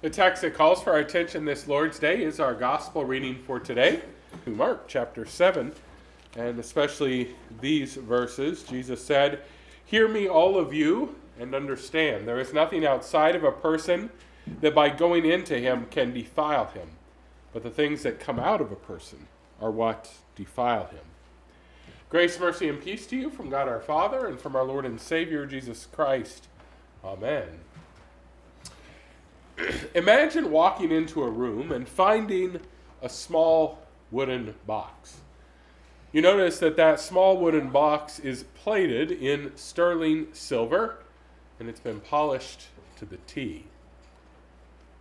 The text that calls for our attention this Lord's Day is our gospel reading for today, Mark chapter 7, and especially these verses. Jesus said, "Hear me, all of you, and understand. There is nothing outside of a person that by going into him can defile him, but the things that come out of a person are what defile him." Grace, mercy, and peace to you from God our Father and from our Lord and Savior Jesus Christ. Amen. Imagine walking into a room and finding a small wooden box. You notice that small wooden box is plated in sterling silver, and it's been polished to the T.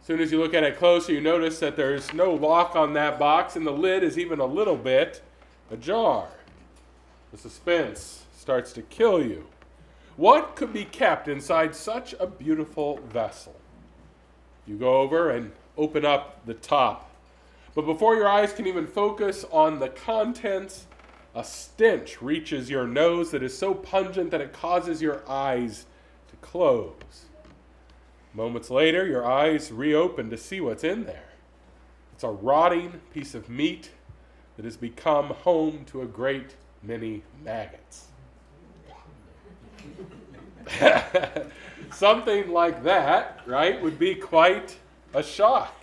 As soon as you look at it closer, you notice that there's no lock on that box, and the lid is even a little bit ajar. The suspense starts to kill you. What could be kept inside such a beautiful vessel? You go over and open up the top. But before your eyes can even focus on the contents, a stench reaches your nose that is so pungent that it causes your eyes to close. Moments later, your eyes reopen to see what's in there. It's a rotting piece of meat that has become home to a great many maggots. Something like that, right, would be quite a shock.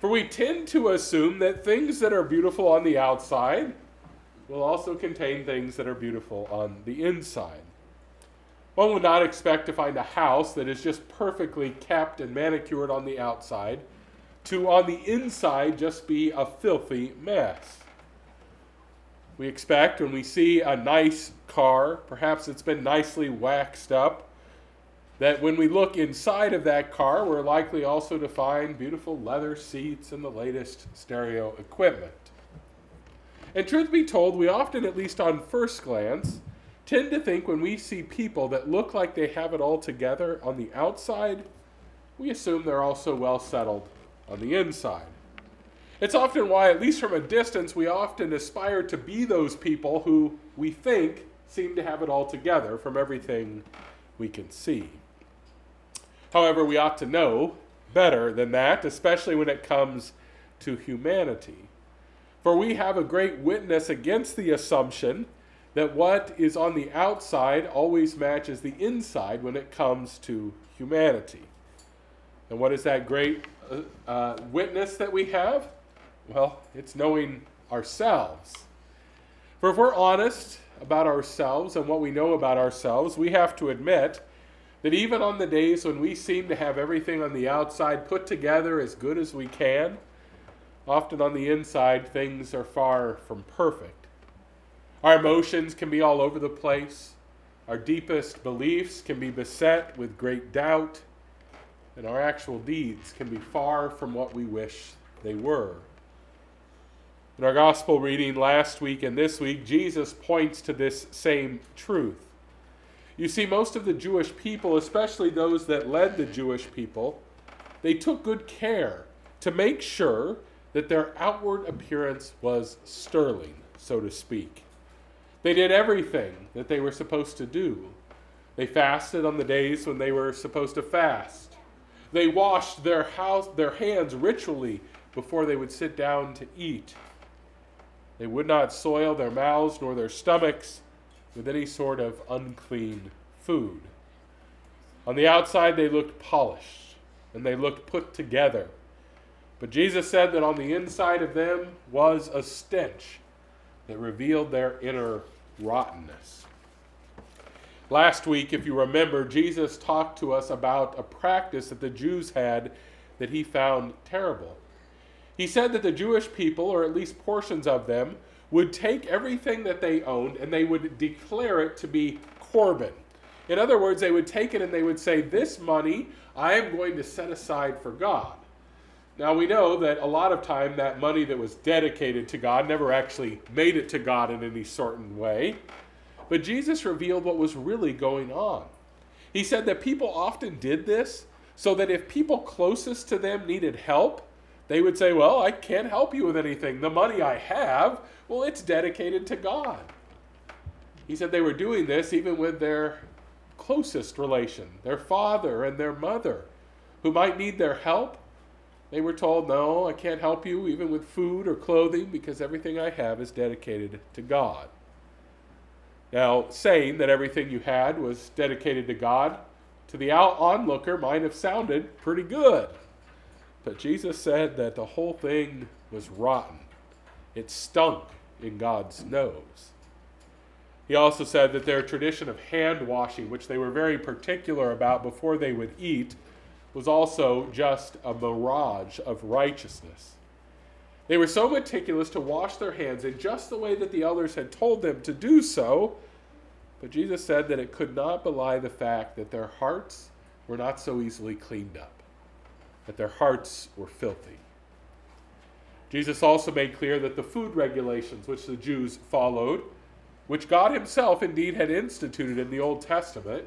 For we tend to assume that things that are beautiful on the outside will also contain things that are beautiful on the inside. One would not expect to find a house that is just perfectly kept and manicured on the outside to on the inside just be a filthy mess. We expect when we see a nice car, perhaps it's been nicely waxed up, that when we look inside of that car, we're likely also to find beautiful leather seats and the latest stereo equipment. And truth be told, we often, at least on first glance, tend to think when we see people that look like they have it all together on the outside, we assume they're also well settled on the inside. It's often why, at least from a distance, we often aspire to be those people who we think seem to have it all together from everything we can see. However, we ought to know better than that, especially when it comes to humanity. For we have a great witness against the assumption that what is on the outside always matches the inside when it comes to humanity. And what is that great witness that we have? Well, it's knowing ourselves. For if we're honest about ourselves and what we know about ourselves, we have to admit that even on the days when we seem to have everything on the outside put together as good as we can, often on the inside things are far from perfect. Our emotions can be all over the place. Our deepest beliefs can be beset with great doubt, and our actual deeds can be far from what we wish they were. In our gospel reading last week and this week, Jesus points to this same truth. You see, most of the Jewish people, especially those that led the Jewish people, they took good care to make sure that their outward appearance was sterling, so to speak. They did everything that they were supposed to do. They fasted on the days when they were supposed to fast. They washed their hands ritually before they would sit down to eat. They would not soil their mouths nor their stomachs with any sort of unclean food. On the outside, they looked polished and they looked put together. But Jesus said that on the inside of them was a stench that revealed their inner rottenness. Last week, if you remember, Jesus talked to us about a practice that the Jews had that he found terrible. He said that the Jewish people, or at least portions of them, would take everything that they owned and they would declare it to be korban. In other words, they would take it and they would say, "This money I am going to set aside for God." Now we know that a lot of time that money that was dedicated to God never actually made it to God in any certain way. But Jesus revealed what was really going on. He said that people often did this so that if people closest to them needed help, they would say, "Well, I can't help you with anything. The money I have, well, it's dedicated to God." He said they were doing this even with their closest relation, their father and their mother, who might need their help. They were told, no, I can't help you even with food or clothing because everything I have is dedicated to God. Now, saying that everything you had was dedicated to God, to the onlooker might have sounded pretty good. But Jesus said that the whole thing was rotten. It stunk in God's nose. He also said that their tradition of hand washing, which they were very particular about before they would eat, was also just a mirage of righteousness. They were so meticulous to wash their hands in just the way that the elders had told them to do so, but Jesus said that it could not belie the fact that their hearts were not so easily cleaned up, that their hearts were filthy. Jesus also made clear that the food regulations which the Jews followed, which God himself indeed had instituted in the Old Testament,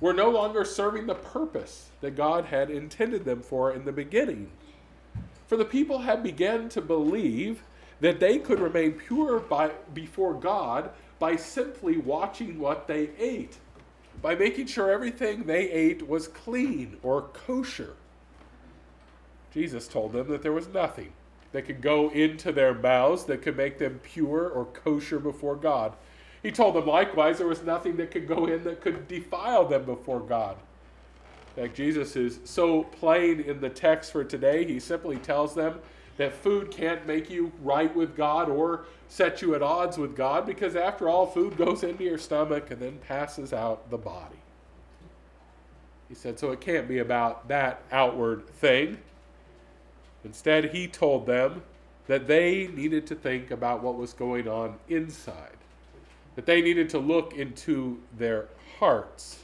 were no longer serving the purpose that God had intended them for in the beginning. For the people had begun to believe that they could remain pure before God by simply watching what they ate, by making sure everything they ate was clean or kosher. Jesus told them that there was nothing that could go into their mouths that could make them pure or kosher before God. He told them likewise there was nothing that could go in that could defile them before God. In fact, Jesus is so plain in the text for today, he simply tells them that food can't make you right with God or set you at odds with God, because after all, food goes into your stomach and then passes out the body. He said, so it can't be about that outward thing. Instead, he told them that they needed to think about what was going on inside, that they needed to look into their hearts.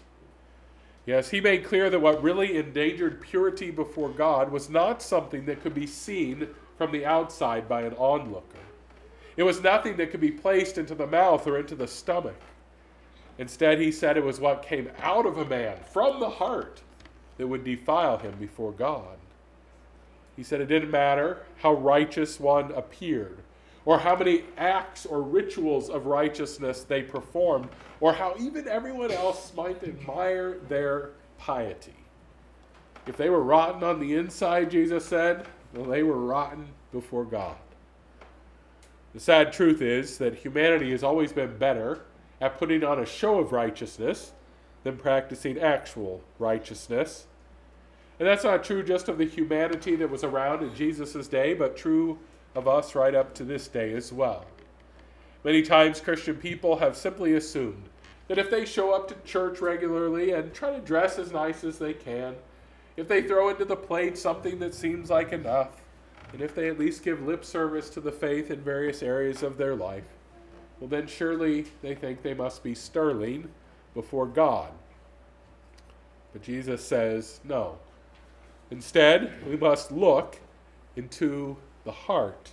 Yes, he made clear that what really endangered purity before God was not something that could be seen from the outside by an onlooker. It was nothing that could be placed into the mouth or into the stomach. Instead, he said it was what came out of a man, from the heart, that would defile him before God. He said it didn't matter how righteous one appeared, or how many acts or rituals of righteousness they performed, or how even everyone else might admire their piety. If they were rotten on the inside, Jesus said, well, they were rotten before God. The sad truth is that humanity has always been better at putting on a show of righteousness than practicing actual righteousness. And that's not true just of the humanity that was around in Jesus' day, but true of us right up to this day as well. Many times Christian people have simply assumed that if they show up to church regularly and try to dress as nice as they can, if they throw into the plate something that seems like enough, and if they at least give lip service to the faith in various areas of their life, well then surely they think they must be sterling before God. But Jesus says, no. Instead, we must look into the heart.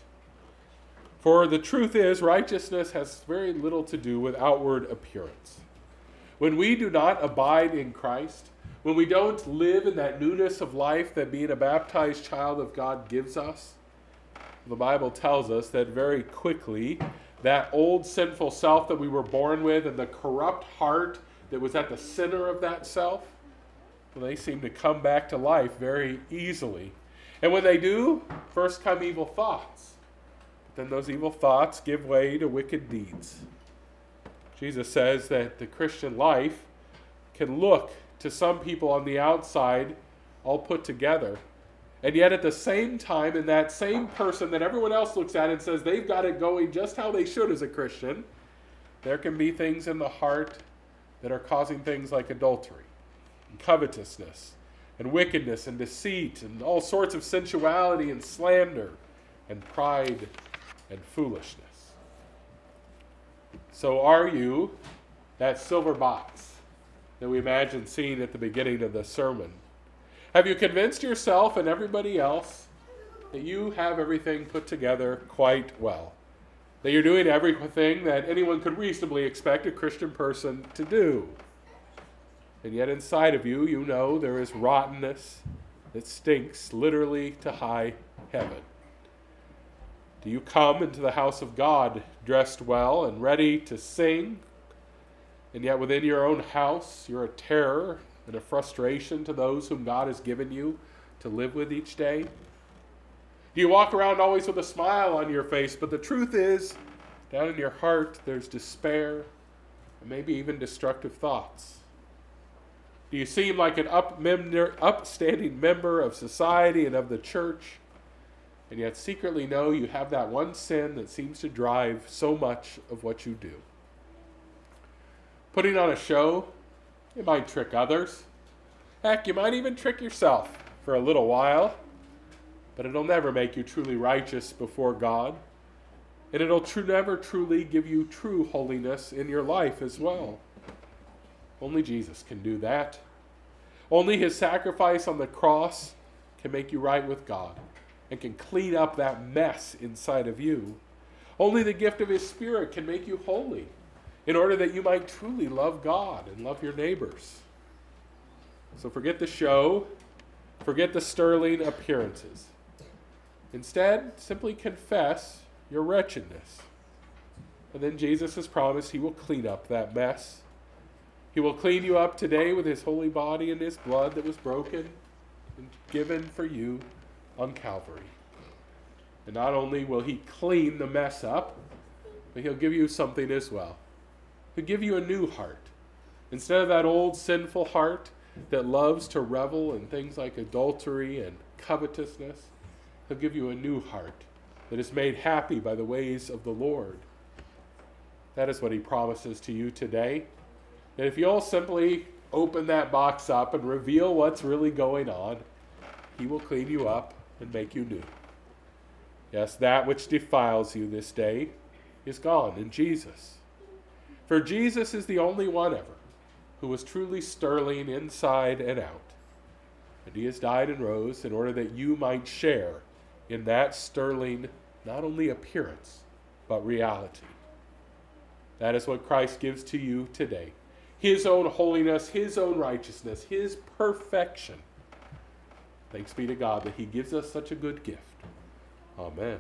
For the truth is, righteousness has very little to do with outward appearance. When we do not abide in Christ, when we don't live in that newness of life that being a baptized child of God gives us, the Bible tells us that very quickly that old sinful self that we were born with and the corrupt heart that was at the center of that self, well, they seem to come back to life very easily. And when they do, first come evil thoughts. But then those evil thoughts give way to wicked deeds. Jesus says that the Christian life can look to some people on the outside, all put together, and yet at the same time, in that same person that everyone else looks at and says they've got it going just how they should as a Christian, there can be things in the heart that are causing things like adultery, and covetousness, and wickedness, and deceit, and all sorts of sensuality, and slander, and pride, and foolishness. So are you that silver box that we imagine seeing at the beginning of the sermon? Have you convinced yourself and everybody else that you have everything put together quite well? That you're doing everything that anyone could reasonably expect a Christian person to do? And yet inside of you, you know there is rottenness that stinks literally to high heaven. Do you come into the house of God dressed well and ready to sing? And yet within your own house, you're a terror and a frustration to those whom God has given you to live with each day? Do you walk around always with a smile on your face, but the truth is, down in your heart, there's despair and maybe even destructive thoughts? Do you seem like an upstanding member of society and of the church, and yet secretly know you have that one sin that seems to drive so much of what you do? Putting on a show, it might trick others. Heck, you might even trick yourself for a little while, but it'll never make you truly righteous before God, and it'll never truly give you true holiness in your life as well. Only Jesus can do that. Only his sacrifice on the cross can make you right with God and can clean up that mess inside of you. Only the gift of his Spirit can make you holy in order that you might truly love God and love your neighbors. So forget the show, forget the sterling appearances. Instead, simply confess your wretchedness. And then Jesus has promised he will clean up that mess. He will clean you up today with his holy body and his blood that was broken and given for you on Calvary. And not only will he clean the mess up, but he'll give you something as well. He'll give you a new heart. Instead of that old sinful heart that loves to revel in things like adultery and covetousness, he'll give you a new heart that is made happy by the ways of the Lord. That is what he promises to you today. And if you'll simply open that box up and reveal what's really going on, he will clean you up and make you new. Yes, that which defiles you this day is gone in Jesus. For Jesus is the only one ever who was truly sterling inside and out. And he has died and rose in order that you might share in that sterling, not only appearance, but reality. That is what Christ gives to you today. His own holiness, his own righteousness, his perfection. Thanks be to God that he gives us such a good gift. Amen.